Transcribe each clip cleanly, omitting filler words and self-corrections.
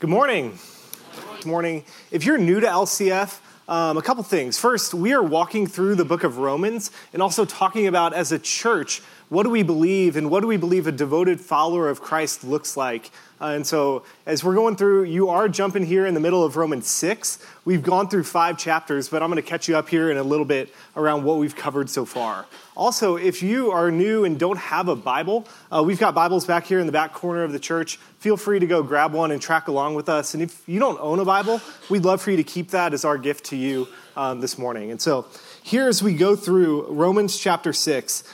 Good morning. Good morning. If you're new to LCF, a couple things. First, we are walking through the book of Romans and also talking about, as a church, what do we believe and what do we believe a devoted follower of Christ looks like. And so as we're going through, you are jumping here in the middle of Romans 6. We've gone through 5 chapters, but I'm going to catch you up here in a little bit around what we've covered so far. Also, if you are new and don't have a Bible, we've got Bibles back here in the back corner of the church. Feel free to go grab one and track along with us. And if you don't own a Bible, we'd love for you to keep that as our gift to you this morning. And so here as we go through Romans chapter 6,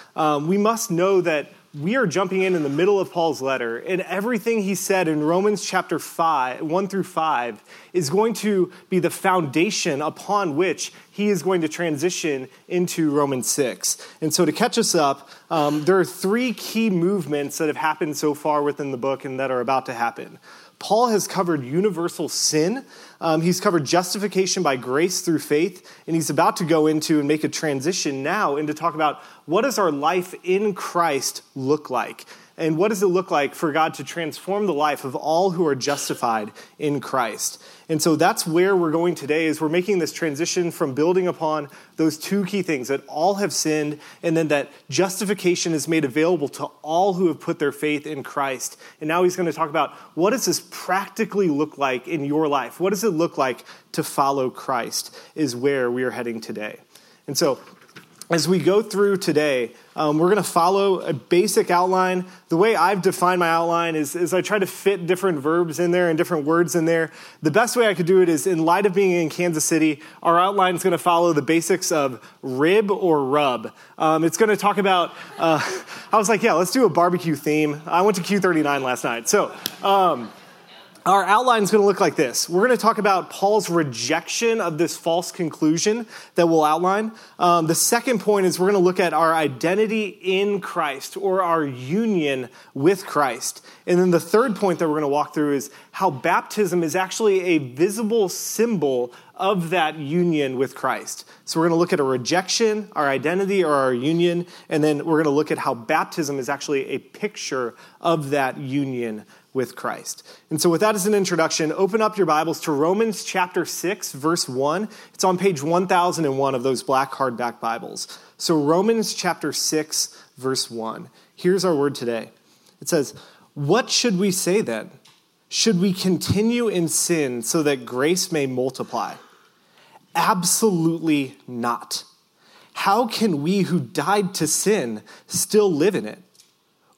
we must know that we are jumping in the middle of Paul's letter, and everything he said in Romans chapter 1 through 5 is going to be the foundation upon which he is going to transition into Romans 6. And so to catch us up, there are 3 key movements that have happened so far within the book and that are about to happen. Paul has covered universal sin. He's covered justification by grace through faith, and he's about to go into and make a transition now into talk about what does our life in Christ look like, and what does it look like for God to transform the life of all who are justified in Christ. And so that's where we're going today, is we're making this transition from building upon those 2 key things, that all have sinned, and then that justification is made available to all who have put their faith in Christ. And now he's going to talk about, what does this practically look like in your life? What does it look like to follow Christ, is where we are heading today. And so as we go through today, we're going to follow a basic outline. The way I've defined my outline is I try to fit different verbs in there and different words in there. The best way I could do it is, in light of being in Kansas City, our outline is going to follow the basics of rib or rub. It's going to talk about, I was like, yeah, let's do a barbecue theme. I went to Q39 last night. So our outline is going to look like this. We're going to talk about Paul's rejection of this false conclusion that we'll outline. The second point is we're going to look at our identity in Christ, or our union with Christ. And then the third point that we're going to walk through is how baptism is actually a visible symbol of that union with Christ. So we're going to look at a rejection, our identity, or our union, and then we're going to look at how baptism is actually a picture of that union with Christ. And so with that as an introduction, open up your Bibles to Romans chapter 6, verse 1. It's on page 1001 of those black hardback Bibles. So Romans chapter 6, verse 1. Here's our word today. It says, "What should we say then? Should we continue in sin so that grace may multiply? Absolutely not. How can we who died to sin still live in it?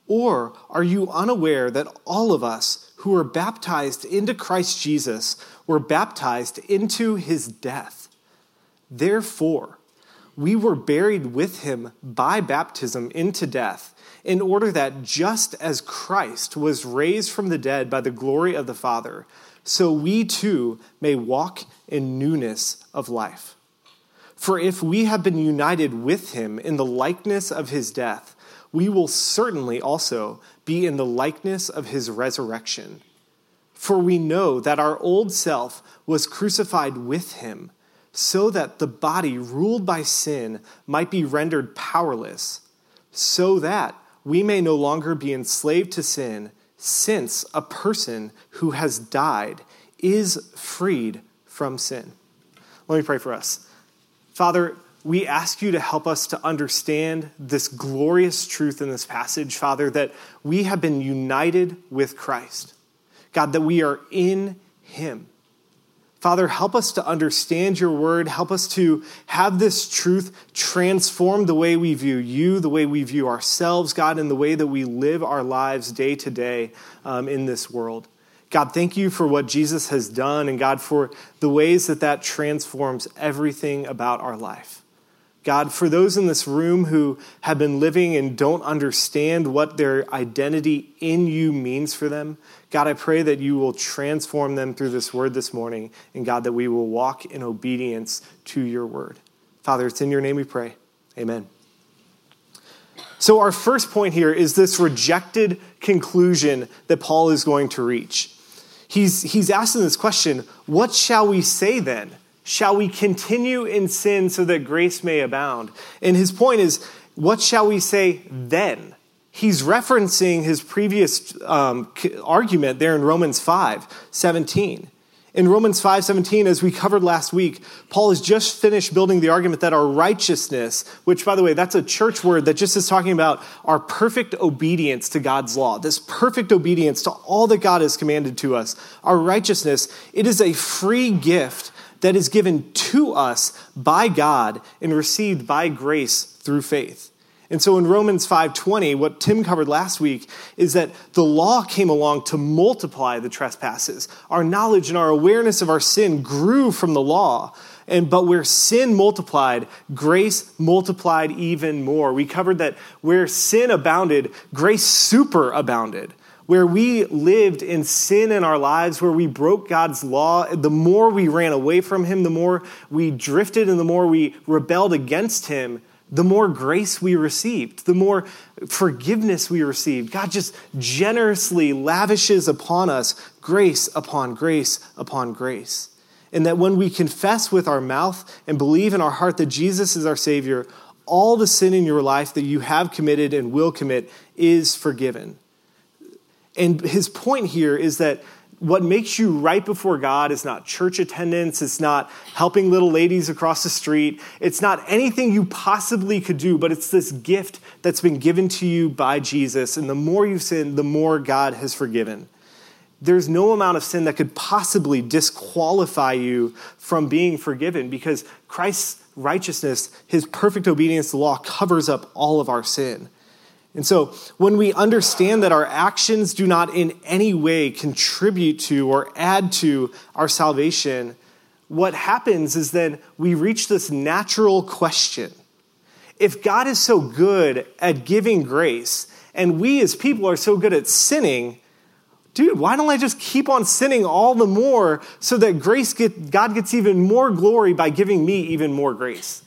Or are you unaware that all of us who were baptized into Christ Jesus were baptized into his death? Therefore, we were buried with him by baptism into death, in order that just as Christ was raised from the dead by the glory of the Father, so we too may walk in newness of life. For if we have been united with him in the likeness of his death, we will certainly also be in the likeness of his resurrection. For we know that our old self was crucified with him, so that the body ruled by sin might be rendered powerless, so that we may no longer be enslaved to sin, since a person who has died is freed from sin." Let me pray for us. Father, we ask you to help us to understand this glorious truth in this passage, Father, that we have been united with Christ. God, that we are in him. Father, help us to understand your word. Help us to have this truth transform the way we view you, the way we view ourselves, God, and the way that we live our lives day to day in this world. God, thank you for what Jesus has done, and God, for the ways that that transforms everything about our life. God, for those in this room who have been living and don't understand what their identity in you means for them, God, I pray that you will transform them through this word this morning, and God, that we will walk in obedience to your word. Father, it's in your name we pray. Amen. So our first point here is this rejected conclusion that Paul is going to reach. He's asking this question, what shall we say then? Shall we continue in sin so that grace may abound? And his point is, what shall we say then? he's referencing his previous argument there in Romans 5:17. In Romans 5:17, as we covered last week, Paul has just finished building the argument that our righteousness, which, by the way, that's a church word that just is talking about our perfect obedience to God's law, this perfect obedience to all that God has commanded to us. Our righteousness, it is a free gift that is given to us by God and received by grace through faith. And so in Romans 5:20, what Tim covered last week is that the law came along to multiply the trespasses. Our knowledge and our awareness of our sin grew from the law. But where sin multiplied, grace multiplied even more. We covered that where sin abounded, grace superabounded. Where we lived in sin in our lives, where we broke God's law, the more we ran away from him, the more we drifted and the more we rebelled against him, the more grace we received, the more forgiveness we received. God just generously lavishes upon us grace upon grace upon grace. And that when we confess with our mouth and believe in our heart that Jesus is our Savior, all the sin in your life that you have committed and will commit is forgiven. And his point here is that what makes you right before God is not church attendance. It's not helping little ladies across the street. It's not anything you possibly could do, but it's this gift that's been given to you by Jesus. And the more you sin, the more God has forgiven. There's no amount of sin that could possibly disqualify you from being forgiven because Christ's righteousness, his perfect obedience to the law, covers up all of our sin. And so when we understand that our actions do not in any way contribute to or add to our salvation, what happens is then we reach this natural question. If God is so good at giving grace and we as people are so good at sinning, dude, why don't I just keep on sinning all the more so that God gets even more glory by giving me even more grace?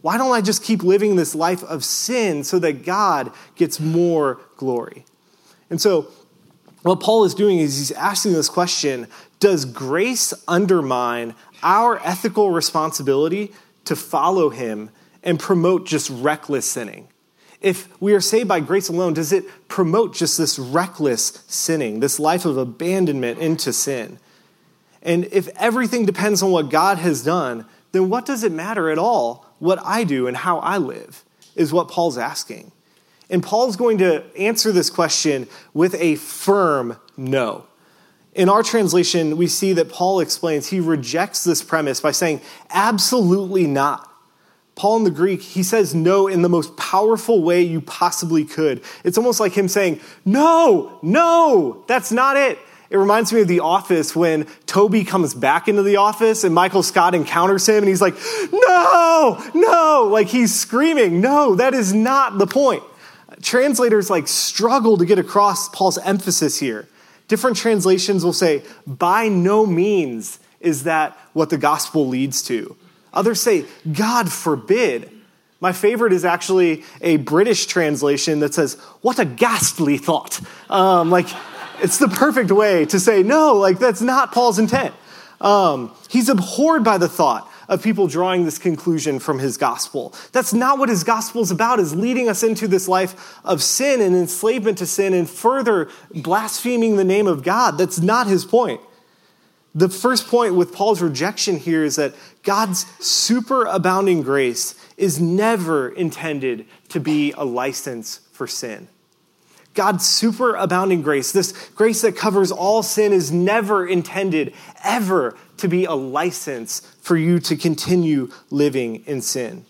Why don't I just keep living this life of sin so that God gets more glory? And so what Paul is doing is he's asking this question, does grace undermine our ethical responsibility to follow him and promote just reckless sinning? If we are saved by grace alone, does it promote just this reckless sinning, this life of abandonment into sin? And if everything depends on what God has done, then what does it matter at all? What I do and how I live is what Paul's asking. And Paul's going to answer this question with a firm no. In our translation, we see that Paul explains he rejects this premise by saying, absolutely not. Paul in the Greek, he says no in the most powerful way you possibly could. It's almost like him saying, no, that's not it. It reminds me of The Office when Toby comes back into the office and Michael Scott encounters him and he's like, no, like he's screaming, no, that is not the point. Translators like struggle to get across Paul's emphasis here. Different translations will say, by no means is that what the gospel leads to. Others say, God forbid. My favorite is actually a British translation that says, what a ghastly thought. It's the perfect way to say, no, like that's not Paul's intent. He's abhorred by the thought of people drawing this conclusion from his gospel. That's not what his gospel is about, is leading us into this life of sin and enslavement to sin and further blaspheming the name of God. That's not his point. The first point with Paul's rejection here is that God's superabounding grace is never intended to be a license for sin. God's superabounding grace, this grace that covers all sin, is never intended ever to be a license for you to continue living in sin.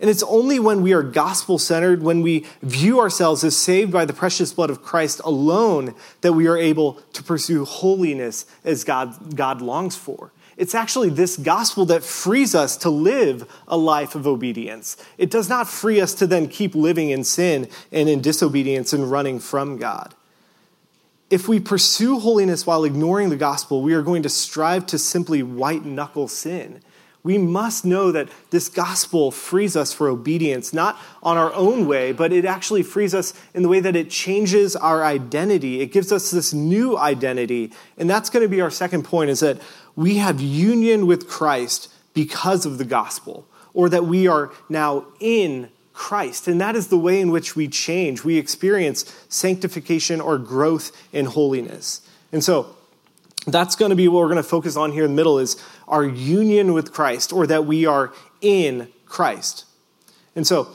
And it's only when we are gospel-centered, when we view ourselves as saved by the precious blood of Christ alone, that we are able to pursue holiness as God longs for. It's actually this gospel that frees us to live a life of obedience. It does not free us to then keep living in sin and in disobedience and running from God. If we pursue holiness while ignoring the gospel, we are going to strive to simply white-knuckle sin. We must know that this gospel frees us for obedience, not on our own way, but it actually frees us in the way that it changes our identity. It gives us this new identity. And that's going to be our second point, is that we have union with Christ because of the gospel, or that we are now in Christ. And that is the way in which we change. We experience sanctification or growth in holiness. And so that's going to be what we're going to focus on here in the middle, is our union with Christ, or that we are in Christ. And so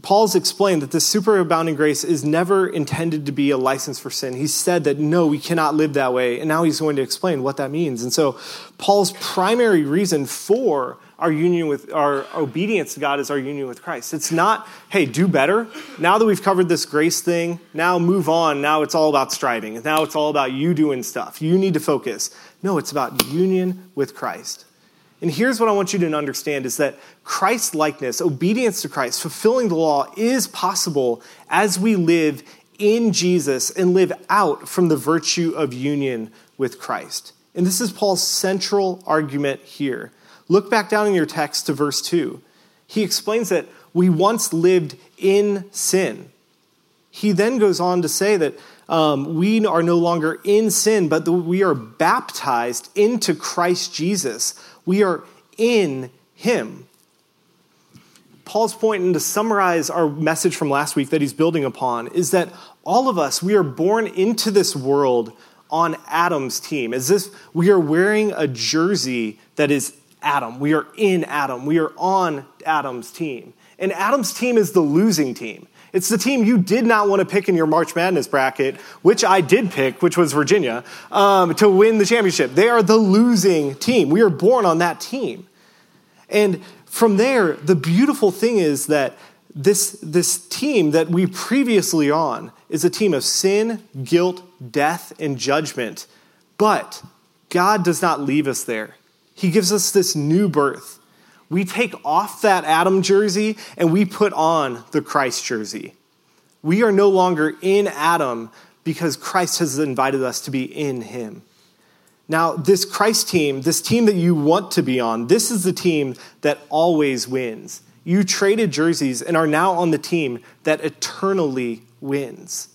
Paul's explained that this superabounding grace is never intended to be a license for sin. He said that, no, we cannot live that way. And now he's going to explain what that means. And so Paul's primary reason for our union with, our obedience to God, is our union with Christ. It's not, hey, do better. Now that we've covered this grace thing, now move on. Now it's all about striving. Now it's all about you doing stuff. You need to focus. No, it's about union with Christ. And here's what I want you to understand, is that Christ-likeness, obedience to Christ, fulfilling the law, is possible as we live in Jesus and live out from the virtue of union with Christ. And this is Paul's central argument here. Look back down in your text to verse 2. He explains that we once lived in sin. He then goes on to say that we are no longer in sin, but we are baptized into Christ Jesus. We are in him. Paul's point, and to summarize our message from last week that he's building upon, is that all of us, we are born into this world on Adam's team. As if we are wearing a jersey that is Adam. We are in Adam. We are on Adam's team. And Adam's team is the losing team. It's the team you did not want to pick in your March Madness bracket, which I did pick, which was Virginia, to win the championship. They are the losing team. We are born on that team. And from there, the beautiful thing is that this team that we previously on is a team of sin, guilt, death, and judgment. But God does not leave us there. He gives us this new birth. We take off that Adam jersey and we put on the Christ jersey. We are no longer in Adam because Christ has invited us to be in him. Now, this Christ team, this team that you want to be on, this is the team that always wins. You traded jerseys and are now on the team that eternally wins.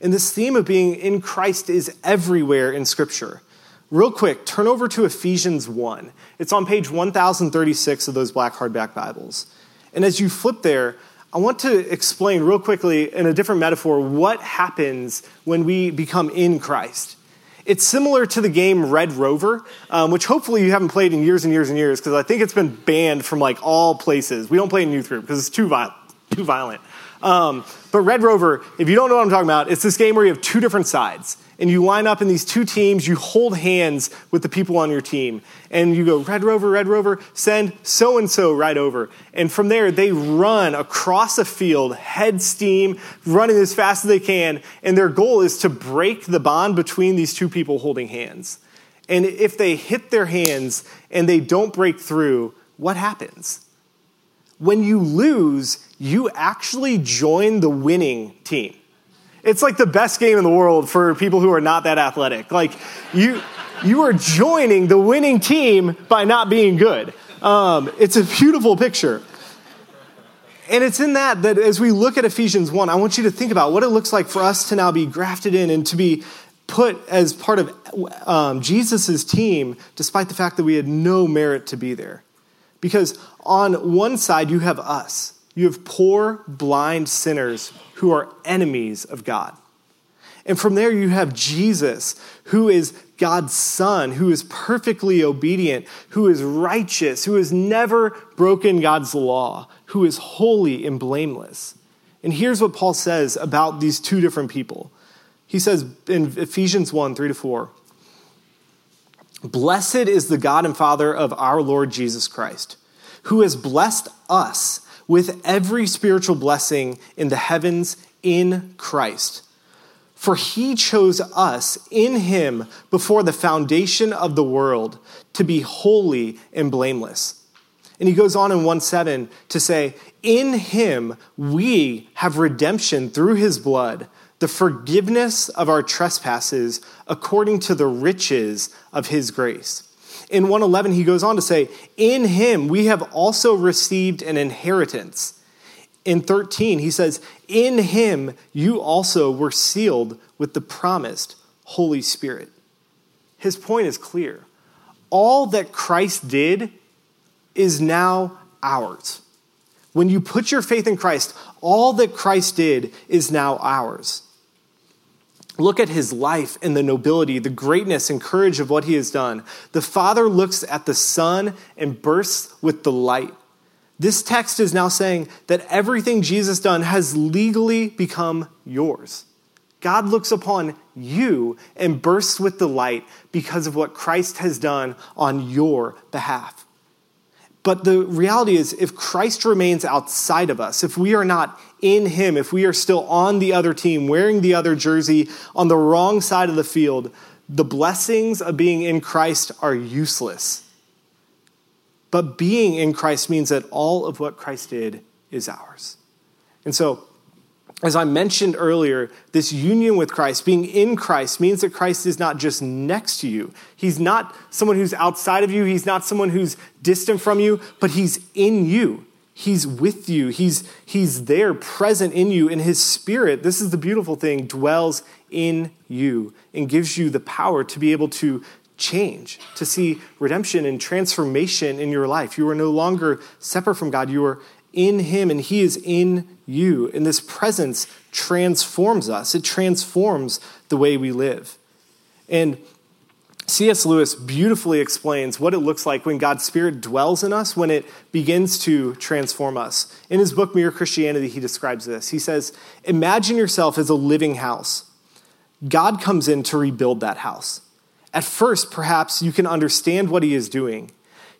And this theme of being in Christ is everywhere in Scripture. Real quick, turn over to Ephesians 1. It's on page 1036 of those black hardback Bibles. And as you flip there, I want to explain real quickly in a different metaphor what happens when we become in Christ. It's similar to the game Red Rover, which hopefully you haven't played in years and years and years, because I think it's been banned from like all places. We don't play in youth group because it's too violent. But Red Rover, if you don't know what I'm talking about, it's this game where you have two different sides. And you line up in these two teams, you hold hands with the people on your team. And you go, Red Rover, send so-and-so right over. And from there, they run across a field, head steam, running as fast as they can. And their goal is to break the bond between these two people holding hands. And if they hit their hands and they don't break through, what happens? When you lose, you actually join the winning team. It's like the best game in the world for people who are not that athletic. Like, you are joining the winning team by not being good. It's a beautiful picture. And it's in that as we look at Ephesians 1, I want you to think about what it looks like for us to now be grafted in and to be put as part of Jesus' team, despite the fact that we had no merit to be there. Because on one side, you have us. You have poor, blind sinners who are enemies of God. And from there, you have Jesus, who is God's son, who is perfectly obedient, who is righteous, who has never broken God's law, who is holy and blameless. And here's what Paul says about these two different people. He says in Ephesians 1:3-4, "Blessed is the God and Father of our Lord Jesus Christ, who has blessed us with every spiritual blessing in the heavens in Christ. For he chose us in him before the foundation of the world to be holy and blameless." And he goes on in 1:7 to say, "In him we have redemption through his blood, the forgiveness of our trespasses according to the riches of his grace." In 1:11, he goes on to say, "In him we have also received an inheritance." In 13, he says, "In him you also were sealed with the promised Holy Spirit." His point is clear. All that Christ did is now ours. When you put your faith in Christ, all that Christ did is now ours. Look at his life and the nobility, the greatness and courage of what he has done. The Father looks at the Son and bursts with delight. This text is now saying that everything Jesus done has legally become yours. God looks upon you and bursts with delight because of what Christ has done on your behalf. But the reality is, if Christ remains outside of us, if we are not in him, if we are still on the other team, wearing the other jersey, on the wrong side of the field, the blessings of being in Christ are useless. But being in Christ means that all of what Christ did is ours. And so, as I mentioned earlier, this union with Christ, being in Christ, means that Christ is not just next to you. He's not someone who's outside of you. He's not someone who's distant from you, but he's in you. He's with you. He's there, present in you. In his Spirit, this is the beautiful thing, dwells in you and gives you the power to be able to change, to see redemption and transformation in your life. You are no longer separate from God. You are in him and he is in you. And this presence transforms us. It transforms the way we live. And C.S. Lewis beautifully explains what it looks like when God's Spirit dwells in us, when it begins to transform us. In his book, Mere Christianity, he describes this. He says, imagine yourself as a living house. God comes in to rebuild that house. At first, perhaps you can understand what he is doing.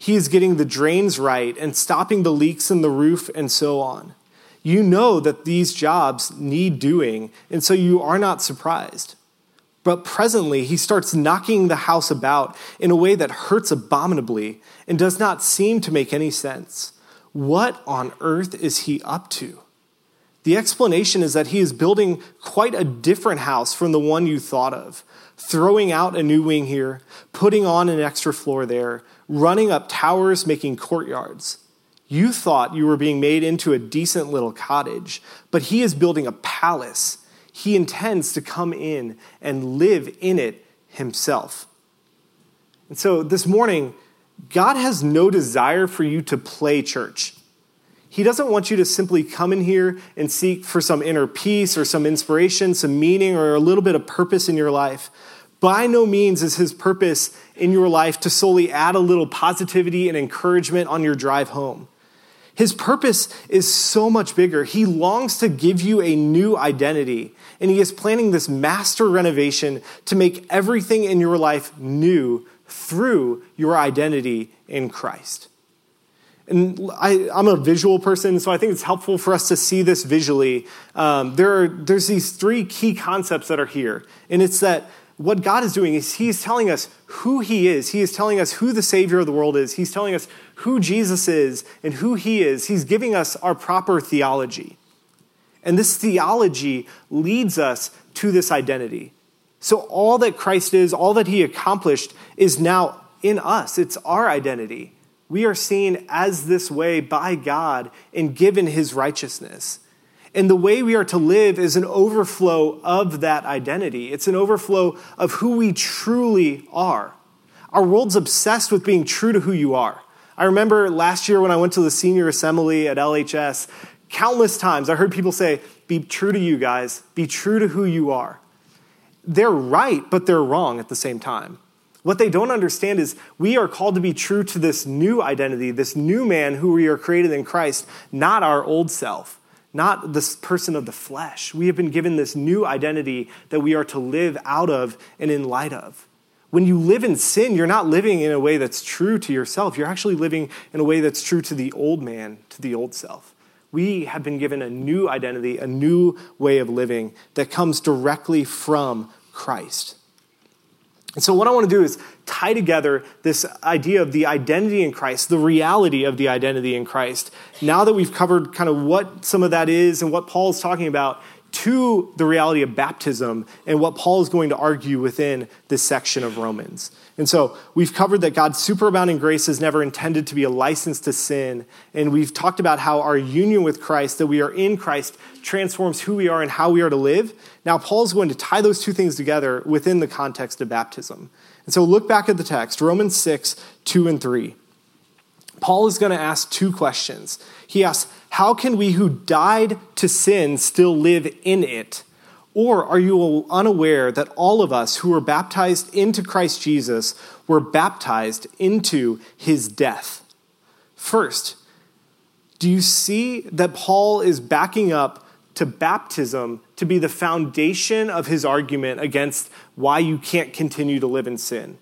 He is getting the drains right and stopping the leaks in the roof and so on. You know that these jobs need doing, and so you are not surprised. But presently, he starts knocking the house about in a way that hurts abominably and does not seem to make any sense. What on earth is he up to? The explanation is that he is building quite a different house from the one you thought of, throwing out a new wing here, putting on an extra floor there, running up towers, making courtyards. You thought you were being made into a decent little cottage, but he is building a palace. He intends to come in and live in it himself. And so this morning, God has no desire for you to play church. He doesn't want you to simply come in here and seek for some inner peace or some inspiration, some meaning, or a little bit of purpose in your life. By no means is his purpose in your life to solely add a little positivity and encouragement on your drive home. His purpose is so much bigger. He longs to give you a new identity, and he is planning this master renovation to make everything in your life new through your identity in Christ. And I'm a visual person, so I think it's helpful for us to see this visually. There's these three key concepts that are here, and it's that what God is doing is he's telling us who he is. He is telling us who the Savior of the world is. He's telling us who Jesus is and who he is. He's giving us our proper theology. And this theology leads us to this identity. So all that Christ is, all that he accomplished is now in us. It's our identity. We are seen as this way by God and given his righteousness. And the way we are to live is an overflow of that identity. It's an overflow of who we truly are. Our world's obsessed with being true to who you are. I remember last year when I went to the senior assembly at LHS, countless times I heard people say, be true to you guys, be true to who you are. They're right, but they're wrong at the same time. What they don't understand is we are called to be true to this new identity, this new man who we are created in Christ, not our old self. Not this person of the flesh. We have been given this new identity that we are to live out of and in light of. When you live in sin, you're not living in a way that's true to yourself. You're actually living in a way that's true to the old man, to the old self. We have been given a new identity, a new way of living that comes directly from Christ. And so what I want to do is tie together this idea of the identity in Christ, the reality of the identity in Christ, now that we've covered kind of what some of that is and what Paul's talking about, to the reality of baptism and what Paul is going to argue within this section of Romans. And so we've covered that God's superabounding grace is never intended to be a license to sin. And we've talked about how our union with Christ, that we are in Christ, transforms who we are and how we are to live. Now Paul's going to tie those two things together within the context of baptism. And so look back at the text, Romans 6, 2 and 3. Paul is going to ask two questions. He asks, How can we who died to sin still live in it? Or are you unaware that all of us who were baptized into Christ Jesus were baptized into his death? First, do you see that Paul is backing up to baptism to be the foundation of his argument against why you can't continue to live in sin?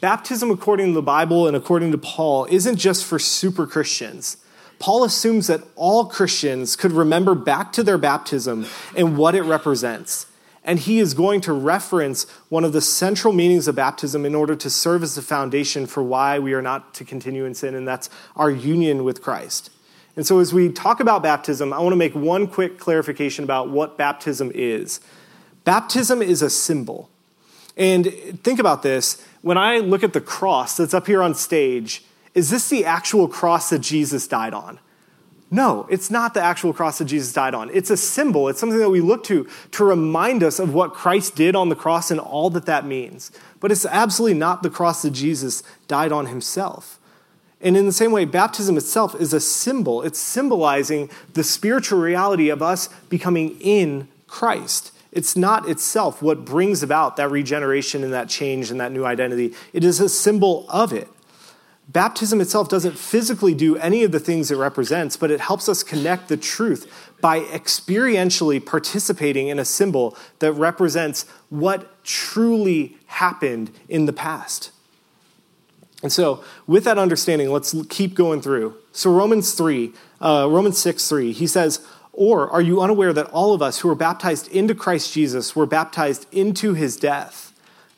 Baptism, according to the Bible and according to Paul, isn't just for super Christians. Paul assumes that all Christians could remember back to their baptism and what it represents. And he is going to reference one of the central meanings of baptism in order to serve as the foundation for why we are not to continue in sin, and that's our union with Christ. And so as we talk about baptism, I want to make one quick clarification about what baptism is. Baptism is a symbol. And think about this. When I look at the cross that's up here on stage, is this the actual cross that Jesus died on? No, it's not the actual cross that Jesus died on. It's a symbol. It's something that we look to remind us of what Christ did on the cross and all that that means. But it's absolutely not the cross that Jesus died on himself. And in the same way, baptism itself is a symbol. It's symbolizing the spiritual reality of us becoming in Christ. It's not itself what brings about that regeneration and that change and that new identity. It is a symbol of it. Baptism itself doesn't physically do any of the things it represents, but it helps us connect the truth by experientially participating in a symbol that represents what truly happened in the past. And so with that understanding, let's keep going through. So Romans 6:3, he says, "Or are you unaware that all of us who were baptized into Christ Jesus were baptized into his death?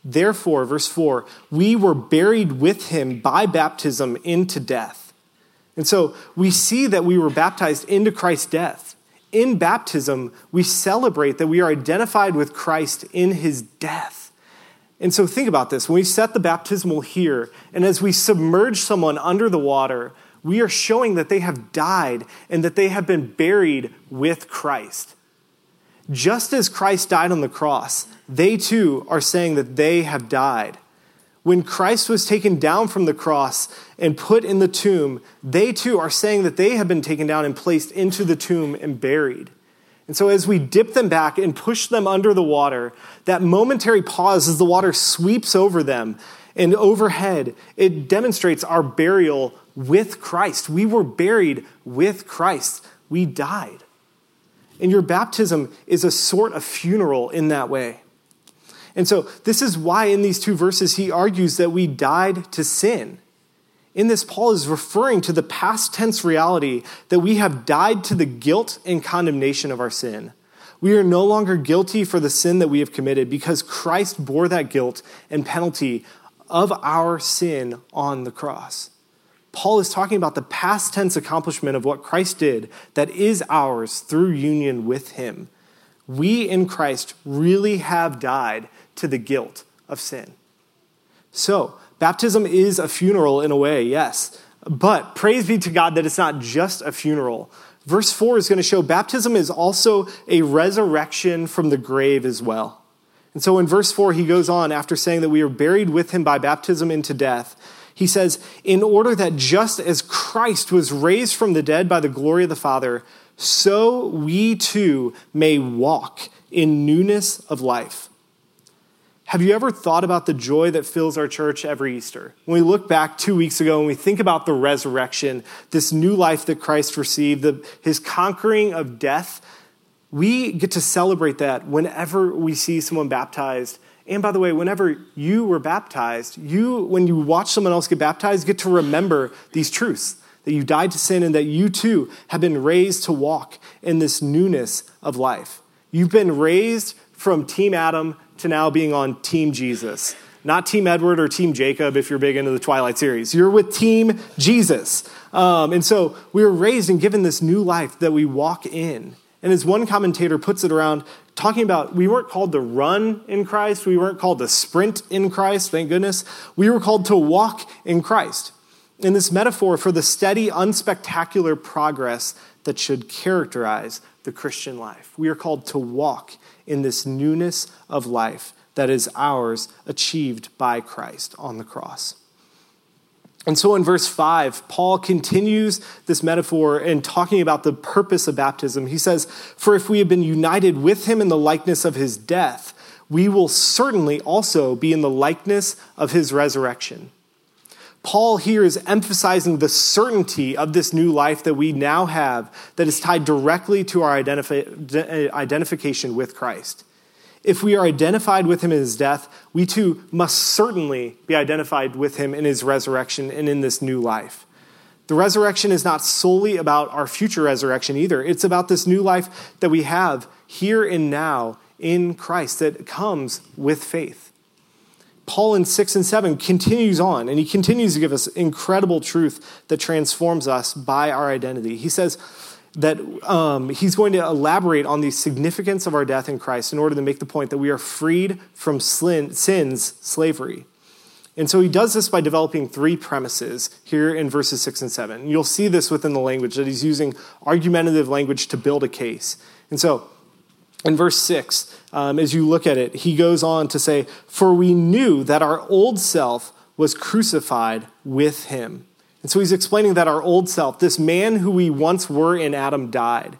Therefore," verse 4, "we were buried with him by baptism into death." And so we see that we were baptized into Christ's death. In baptism, we celebrate that we are identified with Christ in his death. And so think about this. When we set the baptismal here, and as we submerge someone under the water, we are showing that they have died and that they have been buried with Christ. Just as Christ died on the cross, they too are saying that they have died. When Christ was taken down from the cross and put in the tomb, they too are saying that they have been taken down and placed into the tomb and buried. And so as we dip them back and push them under the water, that momentary pause as the water sweeps over them and overhead, it demonstrates our burial with Christ. We were buried with Christ. We died. And your baptism is a sort of funeral in that way. And so this is why in these two verses he argues that we died to sin. In this, Paul is referring to the past tense reality that we have died to the guilt and condemnation of our sin. We are no longer guilty for the sin that we have committed because Christ bore that guilt and penalty of our sin on the cross. Paul is talking about the past tense accomplishment of what Christ did that is ours through union with him. We in Christ really have died to the guilt of sin. So, baptism is a funeral in a way, yes. But praise be to God that it's not just a funeral. Verse 4 is going to show baptism is also a resurrection from the grave as well. And so in verse 4, he goes on after saying that we are buried with him by baptism into death. He says, "In order that just as Christ was raised from the dead by the glory of the Father, so we too may walk in newness of life." Have you ever thought about the joy that fills our church every Easter? When we look back 2 weeks ago and we think about the resurrection, this new life that Christ received, his conquering of death, we get to celebrate that whenever we see someone baptized. And by the way, whenever you were baptized, when you watch someone else get baptized, get to remember these truths, that you died to sin and that you too have been raised to walk in this newness of life. You've been raised from Team Adam to now being on Team Jesus, not Team Edward or Team Jacob if you're big into the Twilight series. You're with Team Jesus. And so we were raised and given this new life that we walk in. And as one commentator puts it around, talking about we weren't called to run in Christ, we weren't called to sprint in Christ, thank goodness, we were called to walk in Christ. And this metaphor for the steady, unspectacular progress that should characterize the Christian life. We are called to walk in this newness of life that is ours, achieved by Christ on the cross. And so in verse 5, Paul continues this metaphor in talking about the purpose of baptism. He says, "For if we have been united with him in the likeness of his death, we will certainly also be in the likeness of his resurrection." Paul here is emphasizing the certainty of this new life that we now have that is tied directly to our identification with Christ. If we are identified with him in his death, we too must certainly be identified with him in his resurrection and in this new life. The resurrection is not solely about our future resurrection either. It's about this new life that we have here and now in Christ that comes with faith. Paul in 6 and 7 continues on, and he continues to give us incredible truth that transforms us by our identity. He says that he's going to elaborate on the significance of our death in Christ in order to make the point that we are freed from sin's slavery. And so he does this by developing three premises here in verses 6 and 7. And you'll see this within the language, that he's using argumentative language to build a case. And so in verse 6, as you look at it, he goes on to say, "For we knew that our old self was crucified with him." And so he's explaining that our old self, this man who we once were in Adam, died.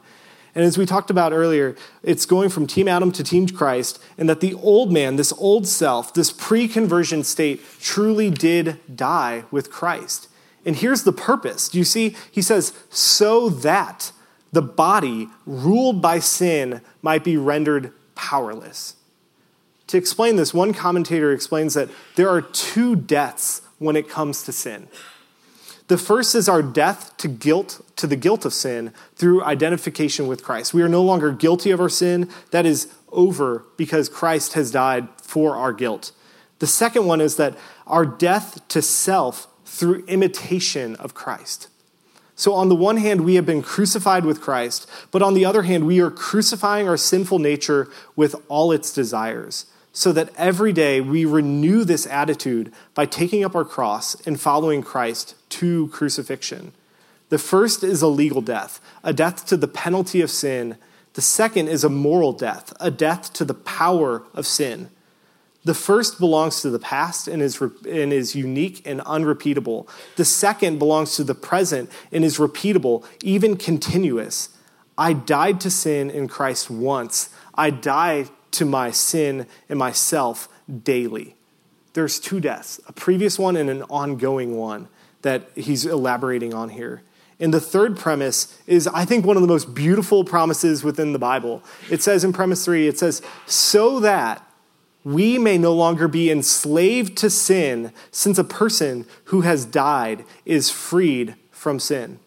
And as we talked about earlier, it's going from Team Adam to Team Christ, and that the old man, this old self, this pre-conversion state, truly did die with Christ. And here's the purpose. Do you see? He says, "So that the body, ruled by sin, might be rendered powerless." To explain this, one commentator explains that there are two deaths when it comes to sin. The first is our death to the guilt of sin through identification with Christ. We are no longer guilty of our sin. That is over because Christ has died for our guilt. The second one is that our death to self through imitation of Christ. So on the one hand, we have been crucified with Christ, but on the other hand, we are crucifying our sinful nature with all its desires, so that every day we renew this attitude by taking up our cross and following Christ to crucifixion. The first is a legal death, a death to the penalty of sin. The second is a moral death, a death to the power of sin. The first belongs to the past and is unique and unrepeatable. The second belongs to the present and is repeatable, even continuous. I died to sin in Christ once. I die to my sin and myself daily. There's two deaths, a previous one and an ongoing one that he's elaborating on here. And the third premise is, I think, one of the most beautiful promises within the Bible. It says in premise 3, it says, "So that we may no longer be enslaved to sin, since a person who has died is freed from sin."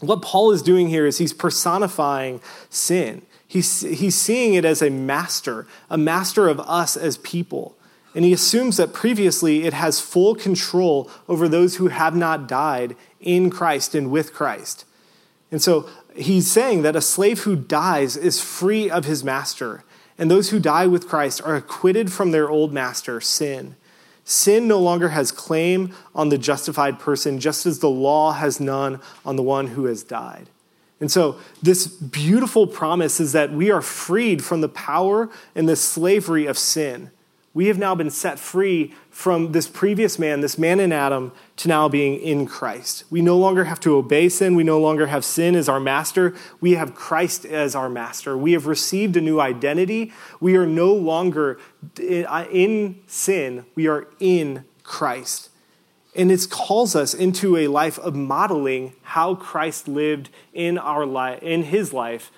What Paul is doing here is he's personifying sin. He's seeing it as a master of us as people. And he assumes that previously it has full control over those who have not died in Christ and with Christ. And so he's saying that a slave who dies is free of his master. And those who die with Christ are acquitted from their old master, sin. Sin no longer has claim on the justified person, just as the law has none on the one who has died. And so this beautiful promise is that we are freed from the power and the slavery of sin. We have now been set free from this previous man, this man in Adam, to now being in Christ. We no longer have to obey sin. We no longer have sin as our master. We have Christ as our master. We have received a new identity. We are no longer in sin. We are in Christ. And it calls us into a life of modeling how Christ lived in our life, in his life,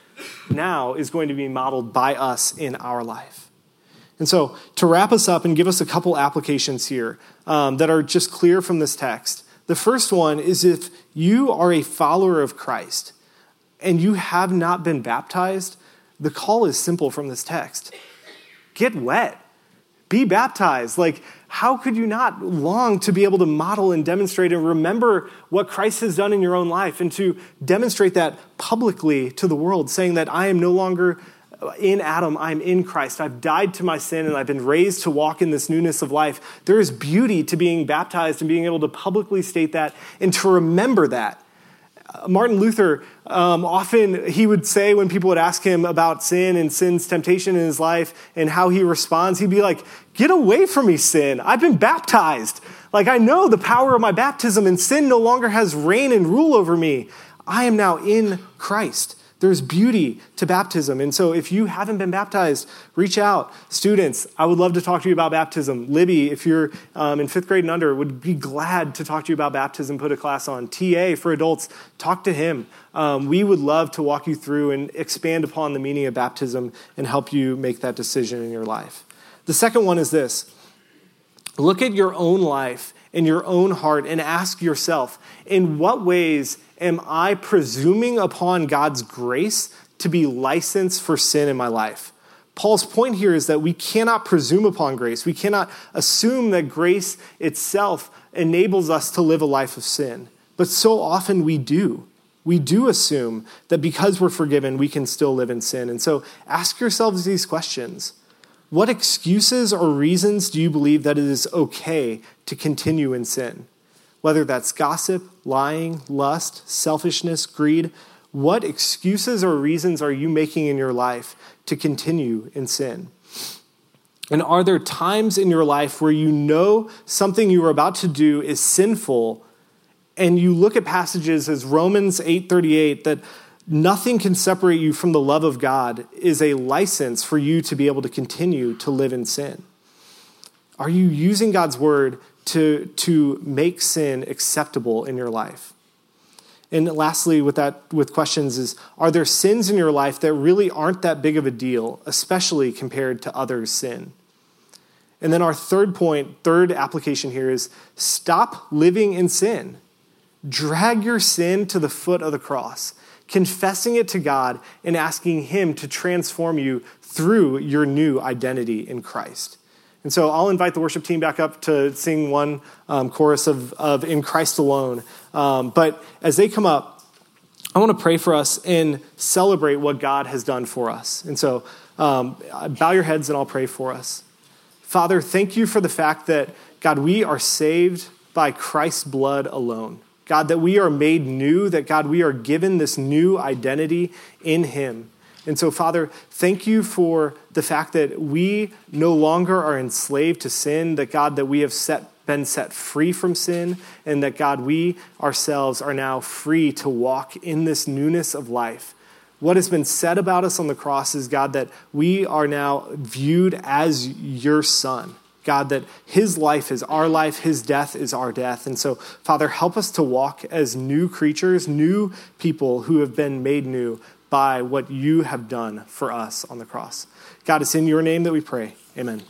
now is going to be modeled by us in our life. And so to wrap us up and give us a couple applications here that are just clear from this text. The first one is, if you are a follower of Christ and you have not been baptized, the call is simple from this text. Get wet. Be baptized. Like, how could you not long to be able to model and demonstrate and remember what Christ has done in your own life and to demonstrate that publicly to the world, saying that I am no longer in Adam, I'm in Christ. I've died to my sin and I've been raised to walk in this newness of life. There is beauty to being baptized and being able to publicly state that and to remember that. Martin Luther, often he would say when people would ask him about sin and sin's temptation in his life and how he responds, he'd be like, "Get away from me, sin. I've been baptized." Like, I know the power of my baptism, and sin no longer has reign and rule over me. I am now in Christ. There's beauty to baptism. And so if you haven't been baptized, reach out. Students, I would love to talk to you about baptism. Libby, if you're in fifth grade and under, would be glad to talk to you about baptism, put a class on. TA for adults, talk to him. We would love to walk you through and expand upon the meaning of baptism and help you make that decision in your life. The second one is this. Look at your own life and your own heart and ask yourself, in what ways am I presuming upon God's grace to be licensed for sin in my life? Paul's point here is that we cannot presume upon grace. We cannot assume that grace itself enables us to live a life of sin. But so often we do. We do assume that because we're forgiven, we can still live in sin. And so ask yourselves these questions. What excuses or reasons do you believe that it is okay to continue in sin? Whether that's gossip, lying, lust, selfishness, greed, what excuses or reasons are you making in your life to continue in sin? And are there times in your life where you know something you are about to do is sinful, and you look at passages as Romans 8:38 that nothing can separate you from the love of God is a license for you to be able to continue to live in sin? Are you using God's word to make sin acceptable in your life? And lastly, with questions is, are there sins in your life that really aren't that big of a deal, especially compared to others' sin? And then our third point, third application here is stop living in sin. Drag your sin to the foot of the cross, confessing it to God and asking him to transform you through your new identity in Christ. And so I'll invite the worship team back up to sing one chorus of In Christ Alone. But as they come up, I want to pray for us and celebrate what God has done for us. And so bow your heads and I'll pray for us. Father, thank you for the fact that, God, we are saved by Christ's blood alone. God, that we are made new, that, God, we are given this new identity in him. And so, Father, thank you for the fact that we no longer are enslaved to sin, that, God, that we have been set free from sin, and that, God, we ourselves are now free to walk in this newness of life. What has been said about us on the cross is, God, that we are now viewed as your son. God, that his life is our life, his death is our death. And so, Father, help us to walk as new creatures, new people who have been made new by what you have done for us on the cross. God, it's in your name that we pray. Amen.